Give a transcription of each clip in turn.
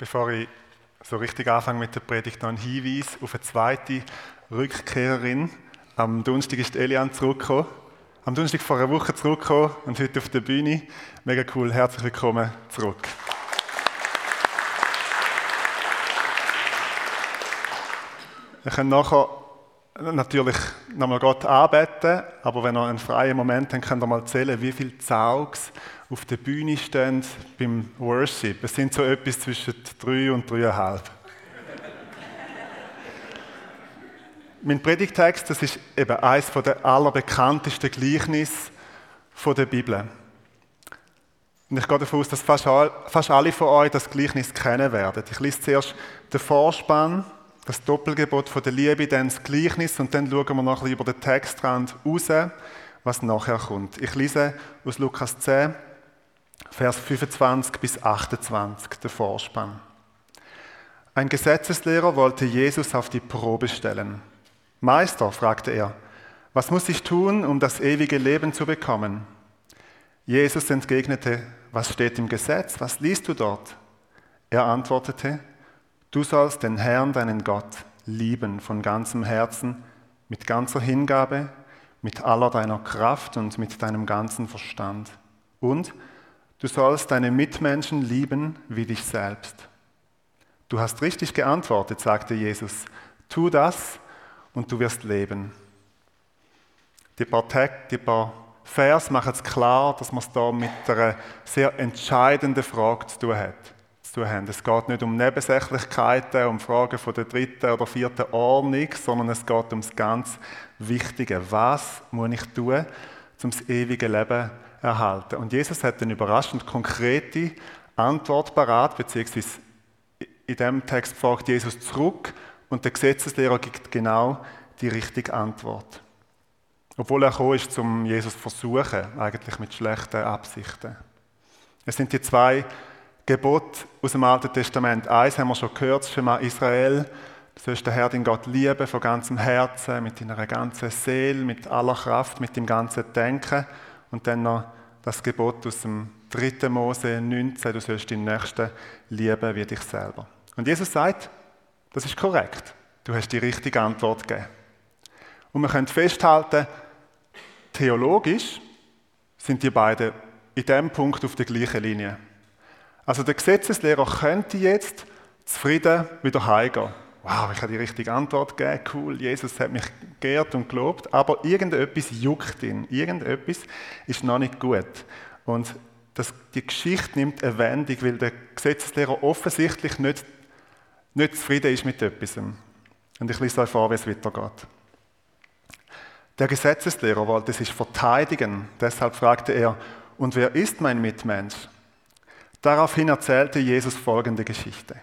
Bevor ich so richtig anfange mit der Predigt, noch ein Hinweis auf eine zweite Rückkehrerin. Am Donnerstag ist Eliane zurückgekommen. Am Donnerstag vor einer Woche zurückgekommen und heute auf der Bühne. Mega cool, herzlich willkommen zurück. Ihr könnt nachher natürlich nochmal Gott anbeten, aber wenn ihr einen freien Moment habt, könnt ihr mal zählen, wie viele Zaugs auf der Bühne stehen beim Worship. Es sind so etwas zwischen 3 und 3,5. Mein Predigtext, das ist eben eines der allerbekanntesten Gleichnisse der Bibel. Und ich gehe davon aus, dass fast alle von euch das Gleichnis kennen werden. Ich lese zuerst den Vorspann, das Doppelgebot von der Liebe, dann das Gleichnis und dann schauen wir noch ein bisschen über den Textrand raus, was nachher kommt. Ich lese aus Lukas 10, Vers 25 bis 28, den Vorspann. Ein Gesetzeslehrer wollte Jesus auf die Probe stellen. Meister, fragte er, was muss ich tun, um das ewige Leben zu bekommen? Jesus entgegnete, was steht im Gesetz, was liest du dort? Er antwortete, du sollst den Herrn, deinen Gott, lieben von ganzem Herzen, mit ganzer Hingabe, mit aller deiner Kraft und mit deinem ganzen Verstand. Und du sollst deine Mitmenschen lieben wie dich selbst. Du hast richtig geantwortet, sagte Jesus. Tu das und du wirst leben. Die paar Vers machen es klar, dass man es da mit einer sehr entscheidenden Frage zu tun hat. Es geht nicht um Nebensächlichkeiten, um Fragen von der 3. oder 4. Ordnung, sondern es geht um das ganz Wichtige. Was muss ich tun, um das ewige Leben zu erhalten? Und Jesus hat eine überraschend konkrete Antwort parat, beziehungsweise in diesem Text fragt Jesus zurück und der Gesetzeslehrer gibt genau die richtige Antwort. Obwohl er gekommen ist, um Jesus zu versuchen, eigentlich mit schlechten Absichten. Es sind die zwei Gebot aus dem Alten Testament. Eins haben wir schon gehört, Schema Israel. Du sollst den Herr, deinen Gott, lieben von ganzem Herzen, mit deiner ganzen Seele, mit aller Kraft, mit dem ganzen Denken. Und dann noch das Gebot aus dem 3. Mose 19, du sollst deinen Nächsten lieben wie dich selber. Und Jesus sagt, das ist korrekt. Du hast die richtige Antwort gegeben. Und wir können festhalten, theologisch sind die beiden in diesem Punkt auf der gleichen Linie. Also der Gesetzeslehrer könnte jetzt zufrieden wieder heimgehen. Wow, ich habe die richtige Antwort gegeben, cool, Jesus hat mich geehrt und gelobt, aber irgendetwas juckt ihn, irgendetwas ist noch nicht gut. Und die Geschichte nimmt eine Wendung, weil der Gesetzeslehrer offensichtlich nicht zufrieden ist mit etwas. Und ich lese euch vor, wie es weitergeht. Der Gesetzeslehrer wollte sich verteidigen, deshalb fragte er, und wer ist mein Mitmensch? Daraufhin erzählte Jesus folgende Geschichte.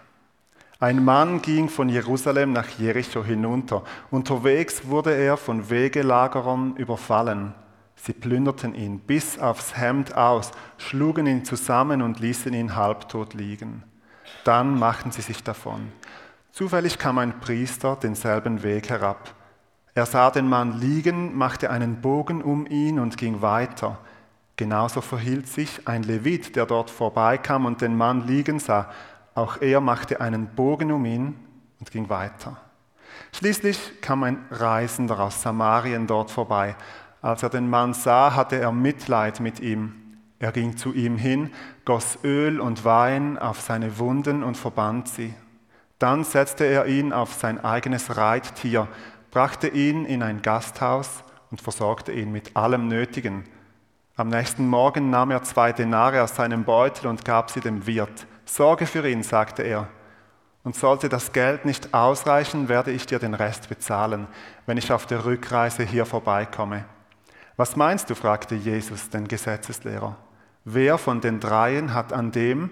Ein Mann ging von Jerusalem nach Jericho hinunter. Unterwegs wurde er von Wegelagerern überfallen. Sie plünderten ihn bis aufs Hemd aus, schlugen ihn zusammen und ließen ihn halbtot liegen. Dann machten sie sich davon. Zufällig kam ein Priester denselben Weg herab. Er sah den Mann liegen, machte einen Bogen um ihn und ging weiter. Genauso verhielt sich ein Levit, der dort vorbeikam und den Mann liegen sah. Auch er machte einen Bogen um ihn und ging weiter. Schließlich kam ein Reisender aus Samarien dort vorbei. Als er den Mann sah, hatte er Mitleid mit ihm. Er ging zu ihm hin, goss Öl und Wein auf seine Wunden und verband sie. Dann setzte er ihn auf sein eigenes Reittier, brachte ihn in ein Gasthaus und versorgte ihn mit allem Nötigen. Am nächsten Morgen nahm er 2 Denare aus seinem Beutel und gab sie dem Wirt. Sorge für ihn, sagte er. Und sollte das Geld nicht ausreichen, werde ich dir den Rest bezahlen, wenn ich auf der Rückreise hier vorbeikomme. Was meinst du, fragte Jesus, den Gesetzeslehrer. Wer von den 3 hat an dem,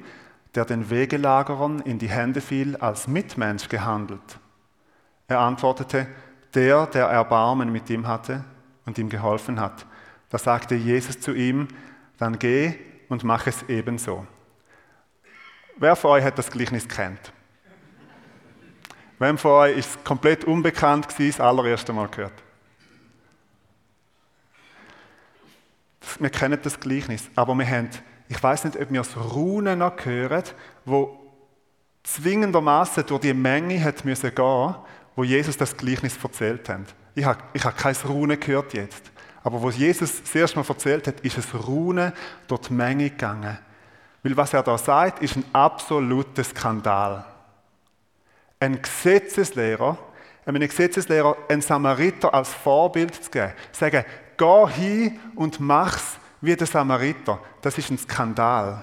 der den Wegelagerern in die Hände fiel, als Mitmensch gehandelt? Er antwortete, der Erbarmen mit ihm hatte und ihm geholfen hat. Da sagte Jesus zu ihm, dann geh und mach es ebenso. Wer von euch hat das Gleichnis kennt? Wem von euch ist es komplett unbekannt gewesen, das allererste Mal gehört? Wir kennen das Gleichnis, aber ich weiß nicht, ob wir das Raunen noch hören, wo zwingendermaßen durch die Menge hat müssen gehen, wo Jesus das Gleichnis erzählt hat. Ich habe kein Raunen gehört jetzt. Aber wo Jesus das erste Mal erzählt hat, ist ein Raunen durch die Menge gegangen. Weil was er da sagt, ist ein absoluter Skandal. Einem Gesetzeslehrer, einen Samariter als Vorbild zu geben, sagen, geh hin und mach's wie der Samariter. Das ist ein Skandal.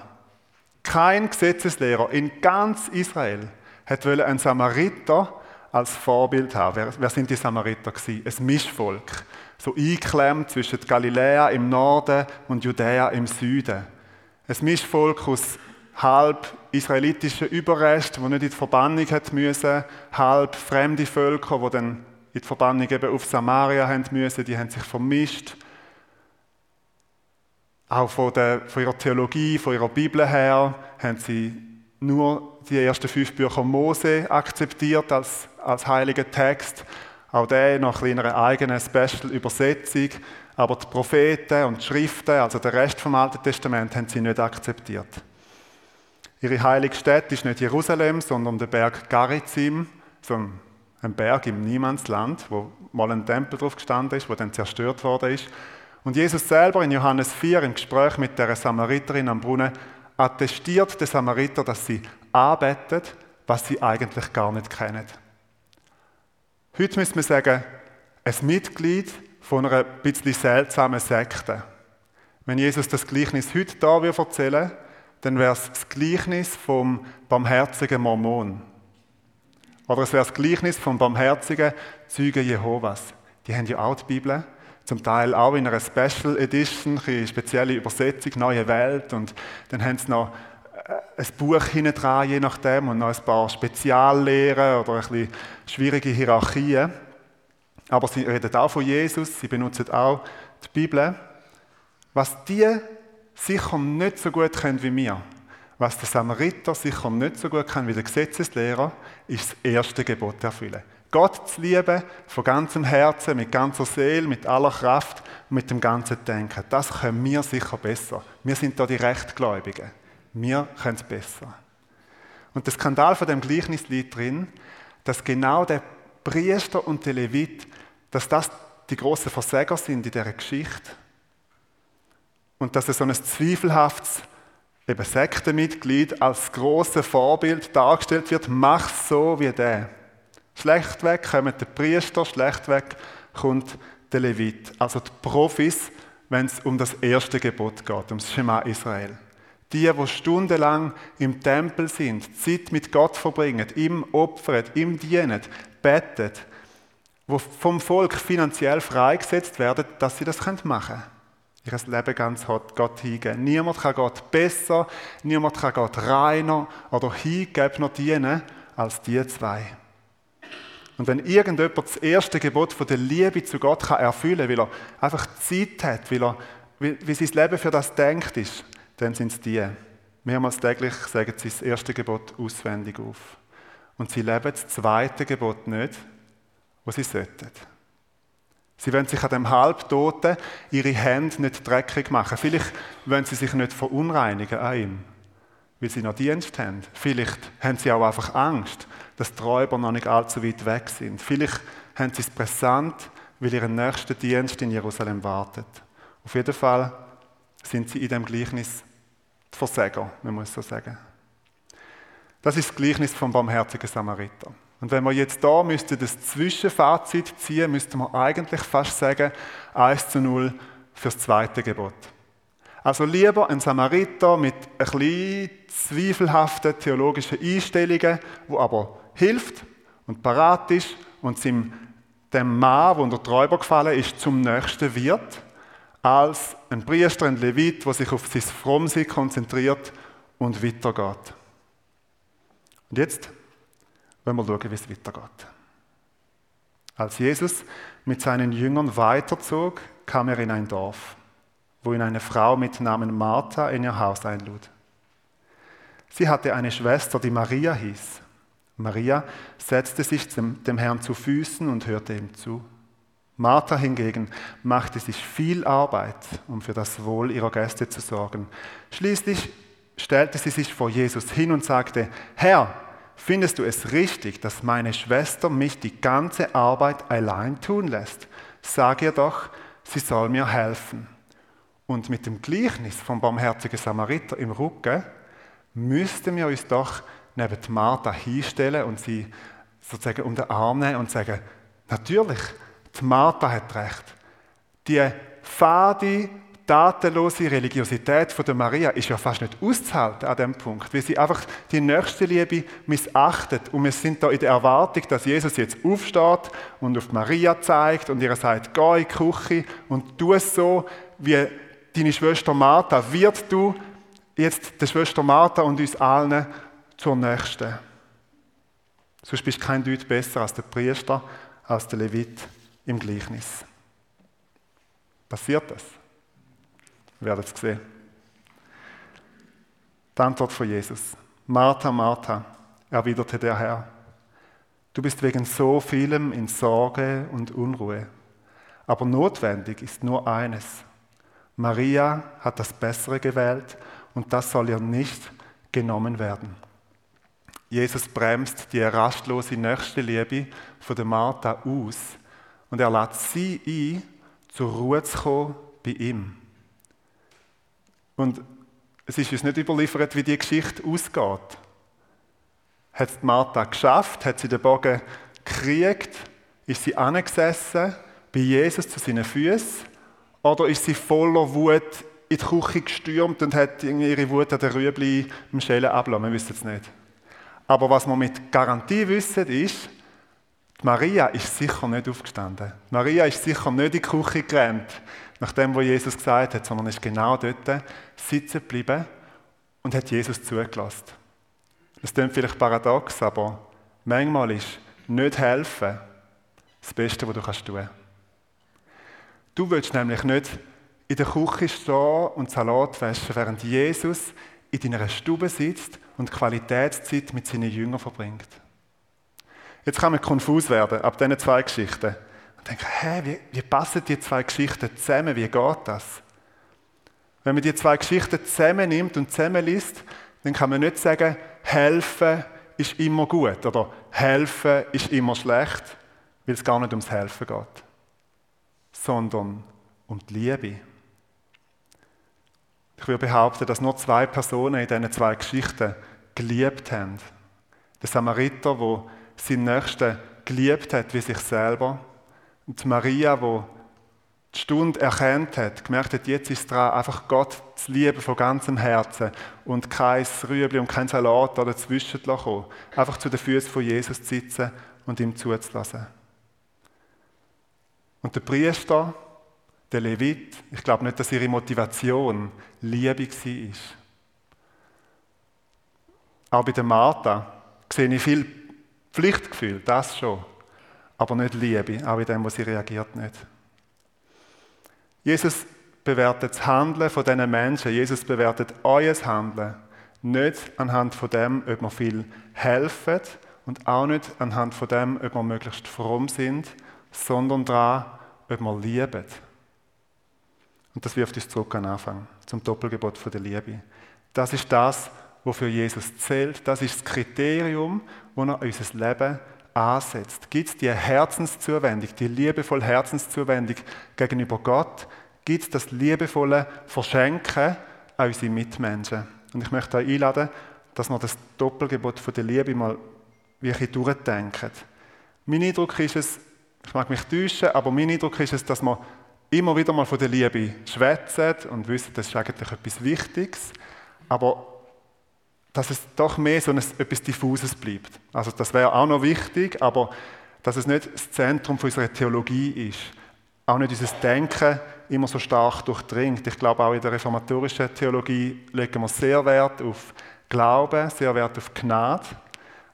Kein Gesetzeslehrer in ganz Israel wollte einen Samariter als Vorbild haben. Wer sind die Samariter gewesen? Ein Mischvolk. So eingeklemmt zwischen Galiläa im Norden und Judäa im Süden. Ein Mischvolk aus halb israelitischen Überresten, die nicht in die Verbannung mussten, halb fremde Völker, die dann in die Verbannung eben auf Samaria mussten, die haben sich vermischt. Auch von ihrer Theologie, von ihrer Bibel her, haben sie nur die ersten 5 Bücher Mose akzeptiert als heiligen Text. Auch der nach einer eigenen Special-Übersetzung. Aber die Propheten und die Schriften, also den Rest vom Alten Testament, haben sie nicht akzeptiert. Ihre heilige Stadt ist nicht Jerusalem, sondern der Berg Garizim, so ein Berg im Niemandsland, wo mal ein Tempel drauf gestanden ist, wo dann zerstört worden ist. Und Jesus selber in Johannes 4 im Gespräch mit der Samariterin am Brunnen attestiert den Samariter, dass sie anbeten, was sie eigentlich gar nicht kennen. Heute müssen wir sagen, ein Mitglied von einer ein bisschen seltsamen Sekte. Wenn Jesus das Gleichnis heute hier erzählen würde, dann wäre es das Gleichnis vom barmherzigen Mormon. Oder es wäre das Gleichnis vom barmherzigen Zeugen Jehovas. Die haben ja auch die Bibel, zum Teil auch in einer Special Edition, eine spezielle Übersetzung, Neue Welt. Und dann haben sie noch ein Buch hinten dran, je nachdem, und noch ein paar Speziallehren oder ein bisschen schwierige Hierarchien. Aber sie reden auch von Jesus, sie benutzen auch die Bibel. Was die sicher nicht so gut können wie wir, was der Samariter sicher nicht so gut kann wie der Gesetzeslehrer, ist das erste Gebot erfüllen. Gott zu lieben, von ganzem Herzen, mit ganzer Seele, mit aller Kraft und mit dem ganzen Denken. Das können wir sicher besser. Wir sind da die Rechtgläubigen. Wir können es besser. Und der Skandal von dem Gleichnis liegt drin, dass genau der Priester und der Levit, dass das die grossen Versäger sind in dieser Geschichte. Und dass er so ein zweifelhaftes Sektenmitglied als grosses Vorbild dargestellt wird, mach so wie der. Schlechtweg kommt der Priester, schlechtweg kommt der Levit. Also die Profis, wenn es um das erste Gebot geht, um das Schema Israel. Die stundenlang im Tempel sind, Zeit mit Gott verbringen, ihm opfern, ihm dienen, beten, die vom Volk finanziell freigesetzt werden, dass sie das machen können. Ihr Leben ganz Gott hingeben. Niemand kann Gott besser, niemand kann Gott reiner oder hingegebener dienen als die zwei. Und wenn irgendjemand das erste Gebot von der Liebe zu Gott kann erfüllen kann, weil er einfach Zeit hat, weil sein Leben für das gedacht ist, dann sind es die. Mehrmals täglich sagen sie das erste Gebot auswendig auf. Und sie leben das zweite Gebot nicht, was sie sollten. Sie wollen sich an dem Halbtoten ihre Hände nicht dreckig machen. Vielleicht wollen sie sich nicht verunreinigen an ihm, weil sie noch Dienst haben. Vielleicht haben sie auch einfach Angst, dass die Räuber noch nicht allzu weit weg sind. Vielleicht haben sie es pressant, weil ihr nächster Dienst in Jerusalem wartet. Auf jeden Fall sind sie in dem Gleichnis die Versäger, man muss so sagen. Das ist das Gleichnis vom barmherzigen Samariter. Und wenn wir jetzt da müssten das Zwischenfazit ziehen, müssten wir eigentlich fast sagen, 1:0 fürs zweite Gebot. Also lieber ein Samariter mit ein bisschen zweifelhaften theologischen Einstellungen, der aber hilft und parat ist und dem Mann, der unter die Räuber gefallen ist, zum Nächsten wird, als ein Priester, ein Levit, der sich auf sein Frommsein konzentriert und weitergeht. Und jetzt wenn wir schauen, wie es weitergeht. Als Jesus mit seinen Jüngern weiterzog, kam er in ein Dorf, wo ihn eine Frau mit Namen Martha in ihr Haus einlud. Sie hatte eine Schwester, die Maria hieß. Maria setzte sich dem Herrn zu Füßen und hörte ihm zu. Martha hingegen machte sich viel Arbeit, um für das Wohl ihrer Gäste zu sorgen. Schließlich stellte sie sich vor Jesus hin und sagte, Herr, Findest du es richtig, dass meine Schwester mich die ganze Arbeit allein tun lässt? Sag ihr doch, sie soll mir helfen. Und mit dem Gleichnis vom barmherzigen Samariter im Rücken müssten wir uns doch neben Martha hinstellen und sie sozusagen um den Arm nehmen und sagen, natürlich, die Martha hat recht. Die fade, tatenlose Religiosität von der Maria ist ja fast nicht auszuhalten an diesem Punkt, weil sie einfach die Nächstenliebe missachtet. Und wir sind da in der Erwartung, dass Jesus jetzt aufsteht und auf Maria zeigt und ihr sagt, geh in die Küche und tu es so, wie deine Schwester Martha, wird du jetzt der Schwester Martha und uns allen zur Nächsten. Sonst bist kein Deut besser als der Priester, als der Levit im Gleichnis. Passiert das? Wir werden es sehen. Die Antwort von Jesus. Martha, Martha, erwiderte der Herr, du bist wegen so vielem in Sorge und Unruhe. Aber notwendig ist nur eines. Maria hat das Bessere gewählt und das soll ihr nicht genommen werden. Jesus bremst die rastlose Nächstenliebe von der Martha aus und er lädt sie ein, zur Ruhe zu kommen bei ihm. Und es ist uns nicht überliefert, wie die Geschichte ausgeht. Hat es Martha geschafft? Hat sie den Bogen gekriegt? Ist sie angesessen bei Jesus zu seinen Füßen? Oder ist sie voller Wut in die Küche gestürmt und hat ihre Wut an den Rüebli im Schälen abgelassen? Wir wissen es nicht. Aber was wir mit Garantie wissen, ist, Maria ist sicher nicht aufgestanden. Maria ist sicher nicht in die Küche gerannt, nachdem was Jesus gesagt hat, sondern ist genau dort sitzen geblieben und hat Jesus zugelassen. Das klingt vielleicht paradox, aber manchmal ist nicht helfen das Beste, was du tun kannst. Du willst nämlich nicht in der Küche stehen und Salat waschen, während Jesus in deiner Stube sitzt und Qualitätszeit mit seinen Jüngern verbringt. Jetzt kann man konfus werden ab diesen zwei Geschichten. Und denken, wie passen die zwei Geschichten zusammen? Wie geht das? Wenn man die zwei Geschichten zusammen nimmt und zusammenliest, dann kann man nicht sagen, helfen ist immer gut oder helfen ist immer schlecht, weil es gar nicht ums Helfen geht, sondern um die Liebe. Ich würde behaupten, dass nur zwei Personen in diesen zwei Geschichten geliebt haben. Der Samariter, der seinen Nächsten geliebt hat wie sich selber, und die Maria, die die Stunde erkannt hat, gemerkt hat, jetzt ist es dran, einfach Gott zu lieben von ganzem Herzen und kein Rüebli und kein Salat oder dazwischen zu lassen, einfach zu den Füßen von Jesus zu sitzen und ihm zuzulassen. Und der Priester, der Levit, ich glaube nicht, dass ihre Motivation Liebe war. Auch bei der Martha sehe ich viel Pflichtgefühl, das schon, aber nicht Liebe, auch in dem, wo sie reagiert nicht. Jesus bewertet das Handeln von diesen Menschen, Jesus bewertet euer Handeln, nicht anhand von dem, ob wir viel helfen und auch nicht anhand von dem, ob wir möglichst fromm sind, sondern daran, ob wir lieben. Und das wirft uns zurück an den Anfang, zum Doppelgebot von der Liebe. Das ist das, wofür Jesus zählt. Das ist das Kriterium, wo er unser Leben ansetzt. Gibt es die Herzenszuwendung, die liebevolle Herzenszuwendung gegenüber Gott? Gibt es das liebevolle Verschenken an unsere Mitmenschen? Und ich möchte euch einladen, dass wir das Doppelgebot von der Liebe mal wirklich durchdenken. Mein Eindruck ist es, ich mag mich täuschen, aber mein Eindruck ist es, dass wir immer wieder mal von der Liebe schwätzen und wissen, das ist eigentlich etwas Wichtiges, aber dass es doch mehr so etwas Diffuses bleibt. Also das wäre auch noch wichtig, aber dass es nicht das Zentrum unserer Theologie ist, auch nicht unser Denken immer so stark durchdringt. Ich glaube, auch in der reformatorischen Theologie legen wir sehr Wert auf Glauben, sehr Wert auf Gnade,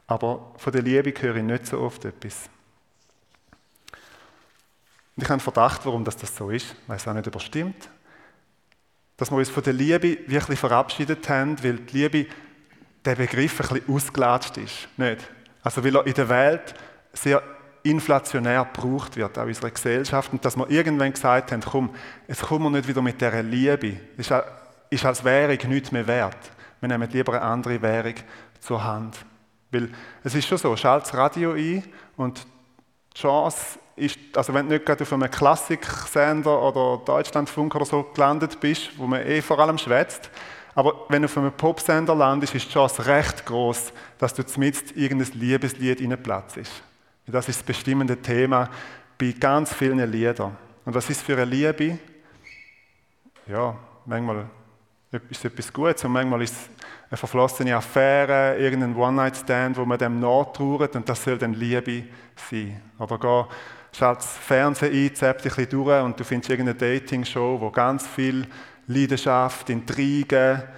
aber von der Liebe höre ich nicht so oft etwas. Und ich habe einen Verdacht, warum das so ist, weil es auch nicht überstimmt. Dass wir uns von der Liebe wirklich verabschiedet haben, weil die Liebe der Begriff ein bisschen ausgelatscht ist. Nicht? Also weil er in der Welt sehr inflationär gebraucht wird, auch in unserer Gesellschaft. Und dass wir irgendwann gesagt haben, komm, jetzt kommen wir nicht wieder mit dieser Liebe. Das ist als Währung nichts mehr wert. Wir nehmen lieber eine andere Währung zur Hand. Weil es ist schon so, schalt das Radio ein und die Chance ist, also wenn du nicht gerade auf einem Klassik-Sender oder Deutschlandfunk oder so gelandet bist, wo man vor allem schwätzt, aber wenn du auf einem Popsender landest, ist die Chance recht groß, dass du zumindest irgendein Liebeslied reinplatzest. Das ist das bestimmende Thema bei ganz vielen Liedern. Und was ist für eine Liebe? Ja, manchmal ist es etwas Gutes und manchmal ist es eine verflossene Affäre, irgendein One-Night-Stand, wo man dem nachtrauert und das soll dann Liebe sein. Oder schaut das Fernsehen ein, zappt dich ein bisschen durch und du findest irgendeine Dating-Show, wo ganz viel Leidenschaft, Intrige,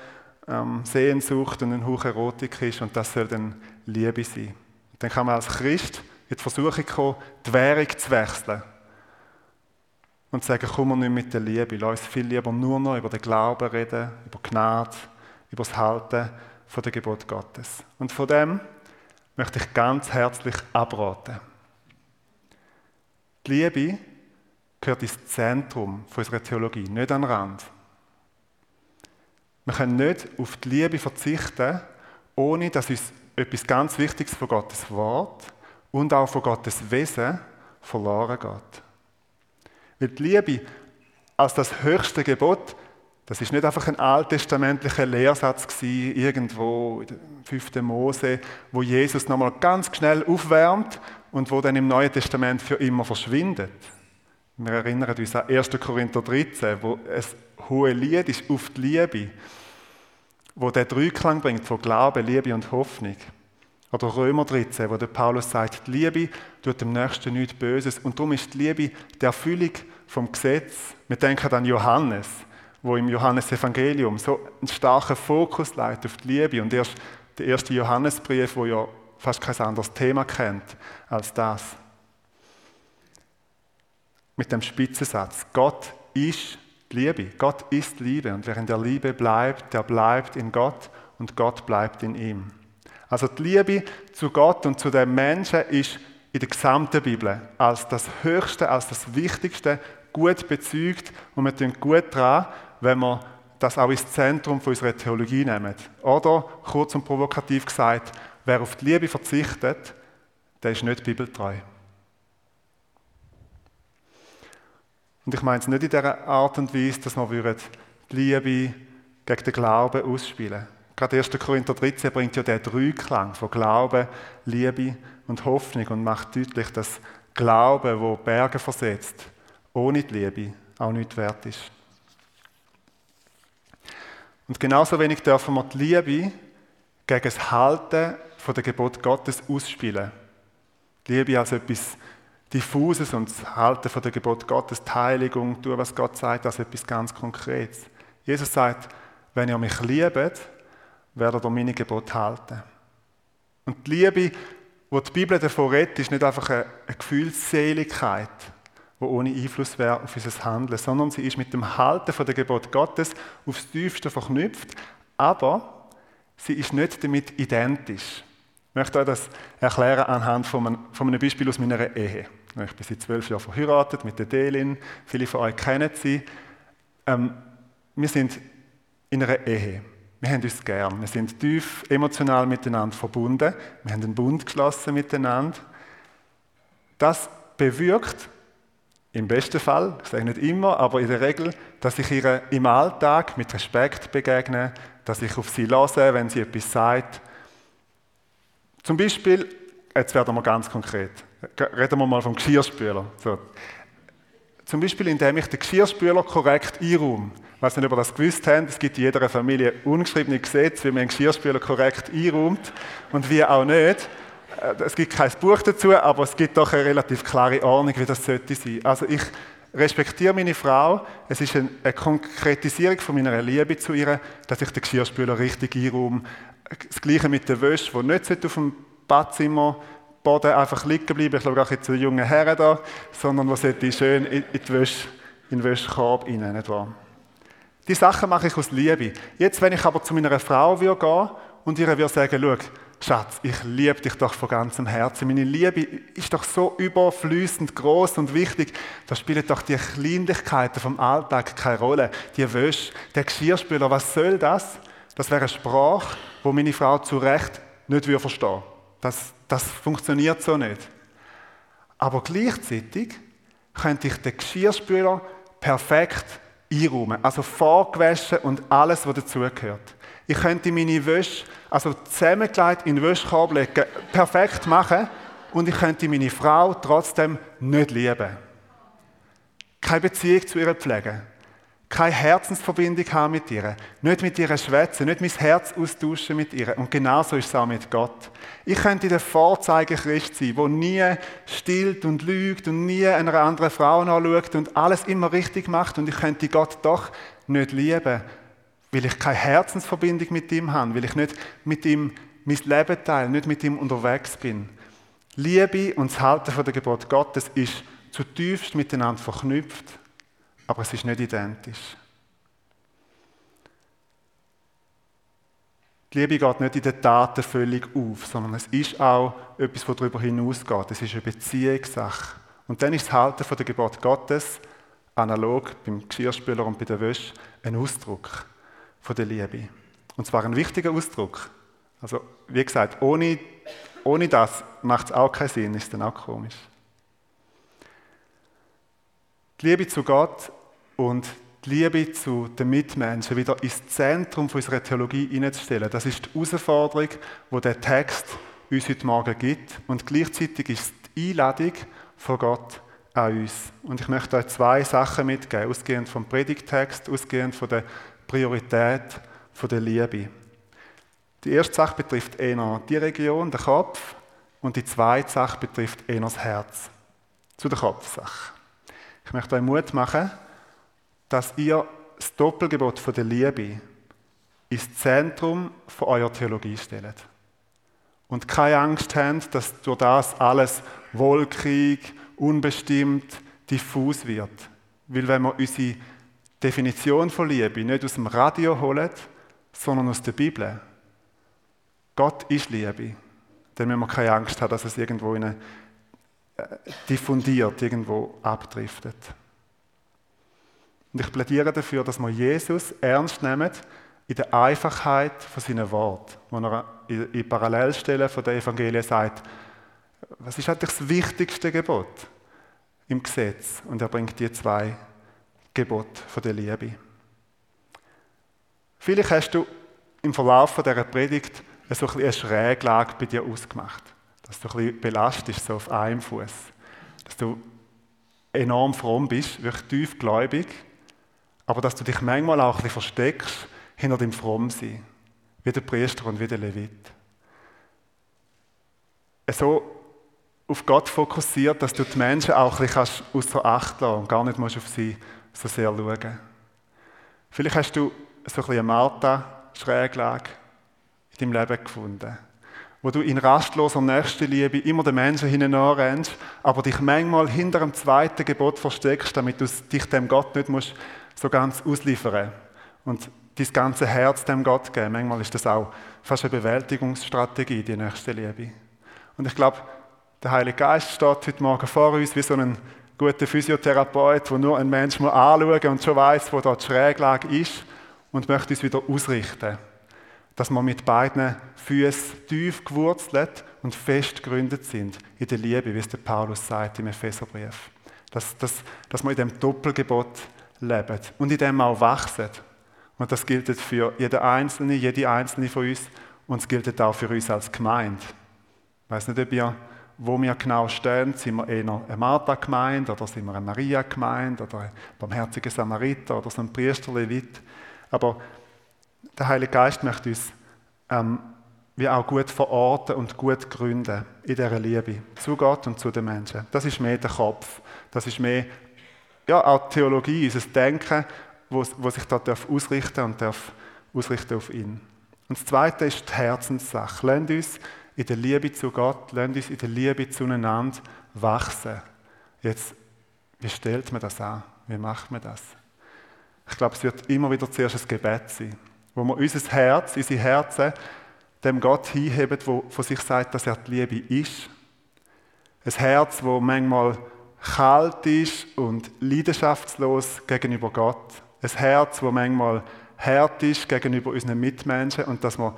Sehnsucht und ein Hauch Erotik ist und das soll dann Liebe sein. Dann kann man als Christ in die Versuchung kommen, die Währung zu wechseln und zu sagen, komm nicht mit der Liebe, lass uns viel lieber nur noch über den Glauben reden, über Gnade, über das Halten von der Gebote Gottes. Und von dem möchte ich ganz herzlich abraten. Die Liebe gehört ins Zentrum unserer Theologie, nicht an den Rand. Wir können nicht auf die Liebe verzichten, ohne dass uns etwas ganz Wichtiges von Gottes Wort und auch von Gottes Wesen verloren geht. Weil die Liebe als das höchste Gebot, das ist nicht einfach ein alttestamentlicher Lehrsatz gewesen, irgendwo im 5. Mose, wo Jesus nochmal ganz schnell aufwärmt und wo dann im Neuen Testament für immer verschwindet. Wir erinnern uns an 1. Korinther 13, wo es hohe Lied ist auf die Liebe, wo der Dreiklang bringt von Glaube, Liebe und Hoffnung. Oder Römer 13, wo der Paulus sagt, die Liebe tut dem Nächsten nichts Böses. Und darum ist die Liebe die Erfüllung vom Gesetz. Wir denken an Johannes, wo im Johannesevangelium so einen starken Fokus legt auf die Liebe. Und erst der erste Johannesbrief, wo ja fast kein anderes Thema kennt als das. Mit dem Spitzensatz, Gott ist die Liebe. Gott ist Liebe. Und wer in der Liebe bleibt, der bleibt in Gott und Gott bleibt in ihm. Also die Liebe zu Gott und zu den Menschen ist in der gesamten Bibel als das Höchste, als das Wichtigste gut bezeugt und wir tun gut daran, wenn wir das auch ins Zentrum unserer Theologie nehmen. Oder, kurz und provokativ gesagt, wer auf die Liebe verzichtet, der ist nicht bibeltreu. Und ich meine es nicht in dieser Art und Weise, dass wir die Liebe gegen den Glauben ausspielen würden. Gerade 1. Korinther 13 bringt ja den Dreiklang von Glauben, Liebe und Hoffnung und macht deutlich, dass Glauben, wo Berge versetzt, ohne die Liebe auch nicht wert ist. Und genauso wenig dürfen wir die Liebe gegen das Halten von der Gebote Gottes ausspielen. Die Liebe als etwas Diffuses und das Halten von der Gebote Gottes, die Heiligung, tun, was Gott sagt, als etwas ganz Konkretes. Jesus sagt, wenn ihr mich liebt, werdet ihr meine Gebote halten. Und die Liebe, die die Bibel davon redet, ist nicht einfach eine Gefühlsseligkeit, die ohne Einfluss wäre auf unser Handeln, sondern sie ist mit dem Halten der Gebote Gottes aufs Tiefste verknüpft, aber sie ist nicht damit identisch. Ich möchte euch das erklären anhand von einem Beispiel aus meiner Ehe. Ich bin seit 12 Jahren verheiratet mit der Delin, viele von euch kennen sie. Wir sind in einer Ehe. Wir haben uns gern, wir sind tief emotional miteinander verbunden, wir haben einen Bund geschlossen miteinander. Das bewirkt, im besten Fall, ich sage nicht immer, aber in der Regel, dass ich ihr im Alltag mit Respekt begegne, dass ich auf sie höre, wenn sie etwas sagt. Zum Beispiel, jetzt werden wir ganz konkret, reden wir mal vom Geschirrspüler. So. Zum Beispiel, indem ich den Geschirrspüler korrekt einräume. Ich weiß nicht, ob ihr das gewusst habt, es gibt in jeder Familie ungeschriebene Gesetze, wie man einen Geschirrspüler korrekt einräumt und wie auch nicht. Es gibt kein Buch dazu, aber es gibt doch eine relativ klare Ordnung, wie das sollte sein. Also ich respektiere meine Frau, es ist eine Konkretisierung von meiner Liebe zu ihr, dass ich den Geschirrspüler richtig einräume. Das Gleiche mit der Wäsche, die nicht auf dem Badzimmerboden einfach liegen bleiben, ich glaube auch jetzt zu jungen Herren da, sondern die schön in den Wäschekorb hinein, nicht wahr? Die Sachen mache ich aus Liebe. Jetzt, wenn ich aber zu meiner Frau gehe und ihr sagen würde, Schatz, ich liebe dich doch von ganzem Herzen. Meine Liebe ist doch so überflüssend, gross und wichtig. Da spielen doch die Kleinlichkeiten vom Alltag keine Rolle. Die Wäsche, der Geschirrspüler, was soll das? Das wäre eine Sprache, die meine Frau zu Recht nicht verstehen würde. Das funktioniert so nicht. Aber gleichzeitig könnte ich den Geschirrspüler perfekt einräumen, also vorgewaschen und alles, was dazugehört. Ich könnte meine Wäsche, also zusammengelegt in den Wäschekorb legen, perfekt machen und ich könnte meine Frau trotzdem nicht lieben. Keine Beziehung zu ihr pflegen, keine Herzensverbindung haben mit ihr, nicht mit ihr schwätzen, nicht mein Herz austauschen mit ihr. Und genauso ist es auch mit Gott. Ich könnte der Vorzeige Christ sein, der nie stillt und lügt und nie einer anderen Frau anschaut und alles immer richtig macht und ich könnte Gott doch nicht lieben, weil ich keine Herzensverbindung mit ihm habe, weil ich nicht mit ihm mein Leben teile, nicht mit ihm unterwegs bin. Liebe und das Halten von der Gebote Gottes ist zutiefst miteinander verknüpft, aber es ist nicht identisch. Die Liebe geht nicht in der Tat völlig auf, sondern es ist auch etwas, was darüber hinausgeht. Es ist eine Beziehungssache. Und dann ist das Halten von der Gebote Gottes, analog beim Geschirrspüler und bei der Wäsche, ein Ausdruck von der Liebe. Und zwar ein wichtiger Ausdruck. Also wie gesagt, ohne das macht es auch keinen Sinn, ist dann auch komisch. Die Liebe zu Gott und die Liebe zu den Mitmenschen wieder ins Zentrum unserer Theologie hineinzustellen, das ist die Herausforderung, die der Text uns heute Morgen gibt. Und gleichzeitig ist es die Einladung von Gott an uns. Und ich möchte euch zwei Sachen mitgeben, ausgehend vom Predigttext, ausgehend von der Priorität der Liebe. Die erste Sache betrifft eher die Region, den Kopf, und die zweite Sache betrifft eher das Herz. Zu der Kopfsache. Ich möchte euch Mut machen, dass ihr das Doppelgebot von der Liebe ins Zentrum von eurer Theologie stellt. Und keine Angst habt, dass durch das alles wolkig, unbestimmt, diffus wird. Weil wenn wir unsere Definition von Liebe nicht aus dem Radio holen, sondern aus der Bibel, Gott ist Liebe, dann müssen wir keine Angst haben, dass es irgendwo in eine diffundiert, irgendwo abdriftet. Und ich plädiere dafür, dass wir Jesus ernst nehmen in der Einfachheit von seinen Worten, wo er in Parallelstellen von der Evangelien sagt, was ist eigentlich das wichtigste Gebot im Gesetz? Und er bringt die zwei Gebote von der Liebe. Vielleicht hast du im Verlauf dieser Predigt so ein bisschen eine Schräglage bei dir ausgemacht. Dass du ein bisschen belastest, so auf einem Fuß. Dass du enorm fromm bist, wirklich tief gläubig, aber dass du dich manchmal auch ein bisschen versteckst hinter dem Frommsein. Wie der Priester und wie der Levit. So auf Gott fokussiert, dass du die Menschen auch ein bisschen außer Acht lassen und gar nicht musst auf sie so sehr schauen. Vielleicht hast du so ein bisschen eine Martha-Schräglage in deinem Leben gefunden, wo du in rastloser Nächstenliebe immer den Menschen hineinrennst, aber dich manchmal hinter dem zweiten Gebot versteckst, damit du dich dem Gott nicht musst so ganz ausliefern und dein ganze Herz dem Gott geben. Manchmal ist das auch fast eine Bewältigungsstrategie, die Nächstenliebe. Und ich glaube, der Heilige Geist steht heute Morgen vor uns wie so ein guter Physiotherapeut, der nur einen Menschen anschauen muss und schon weiss, wo da die Schräglage ist und möchte uns wieder ausrichten. Dass wir mit beiden Füßen tief gewurzelt und fest gegründet sind in der Liebe, wie es der Paulus sagt im Epheserbrief. Dass wir in diesem Doppelgebot leben und in dem auch wachsen. Und das gilt für jeden Einzelnen, jede Einzelne von uns und es gilt auch für uns als Gemeinde. Ich weiss nicht, wo wir genau stehen, sind wir eher eine Martha-Gemeinde oder sind wir eine Maria-Gemeinde oder ein barmherziger Samariter oder so ein Priester-Levit. Aber der Heilige Geist möchte uns wie auch gut verorten und gut gründen in dieser Liebe zu Gott und zu den Menschen. Das ist mehr der Kopf, das ist mehr auch Theologie, unser Denken, wo sich da ausrichten darf auf ihn. Und das Zweite ist die Herzenssache. Lasst uns in der Liebe zu Gott, lasst uns in der Liebe zueinander wachsen. Jetzt, wie stellt man das an? Wie macht man das? Ich glaube, es wird immer wieder zuerst ein Gebet sein, wo wir unser Herz, unsere Herzen dem Gott hinheben, der von sich sagt, dass er die Liebe ist. Ein Herz, das manchmal kalt ist und leidenschaftslos gegenüber Gott. Ein Herz, das manchmal hart ist gegenüber unseren Mitmenschen und dass wir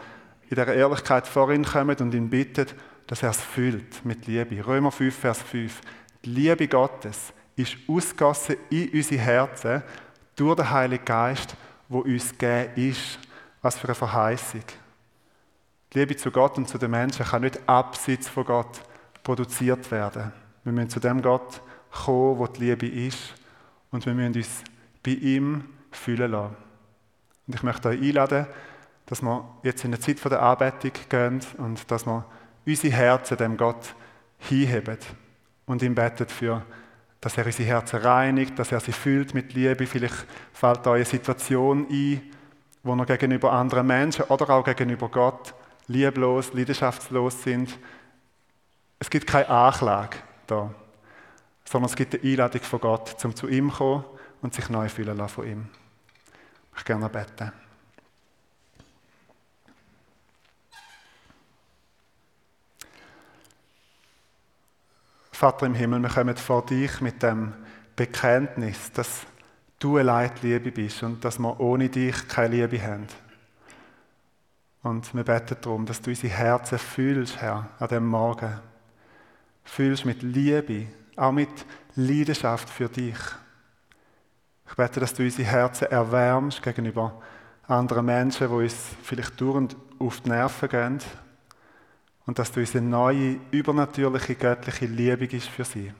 in dieser Ehrlichkeit vor ihn kommen und ihn bitten, dass er es füllt mit Liebe. Römer 5, Vers 5. Die Liebe Gottes ist ausgegossen in unsere Herzen durch den Heiligen Geist, der uns gegeben ist. Was für eine Verheißung. Die Liebe zu Gott und zu den Menschen kann nicht abseits von Gott produziert werden. Wir müssen zu dem Gott kommen, wo die Liebe ist, und wir müssen uns bei ihm fühlen lassen. Und ich möchte euch einladen, dass wir jetzt in der Zeit der Anbetung gehen und dass wir unsere Herzen dem Gott hinheben und ihm beten für, dass er unsere Herzen reinigt, dass er sie füllt mit Liebe. Vielleicht fällt euch eine Situation ein, wo wir gegenüber anderen Menschen oder auch gegenüber Gott lieblos, leidenschaftslos sind. Es gibt keine Anklage da, sondern es gibt eine Einladung von Gott, um zu ihm zu kommen und sich neu fühlen lassen von ihm. Ich möchte gerne beten. Vater im Himmel, wir kommen vor dich mit dem Bekenntnis, dass du allein die Liebe bist und dass wir ohne dich keine Liebe haben. Und wir beten darum, dass du unsere Herzen füllst, Herr, an diesem Morgen. Füllst mit Liebe, auch mit Leidenschaft für dich. Ich bete, dass du unsere Herzen erwärmst gegenüber anderen Menschen, die uns vielleicht durch und auf die Nerven gehen. Und dass du uns eine neue, übernatürliche, göttliche Liebe gibst für sie.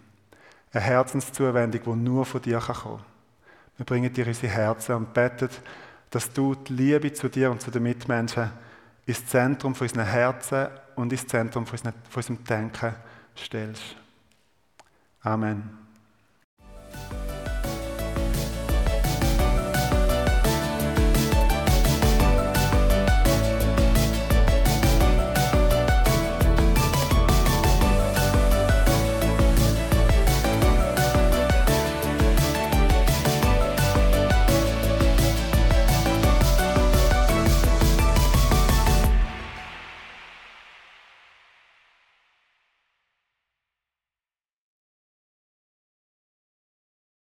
Eine Herzenszuwendung, die nur von dir kommen kann. Wir bringen dir unsere Herzen und beten, dass du die Liebe zu dir und zu den Mitmenschen ins Zentrum von unseren Herzen und ins Zentrum von unserem Denken stellst. Amen.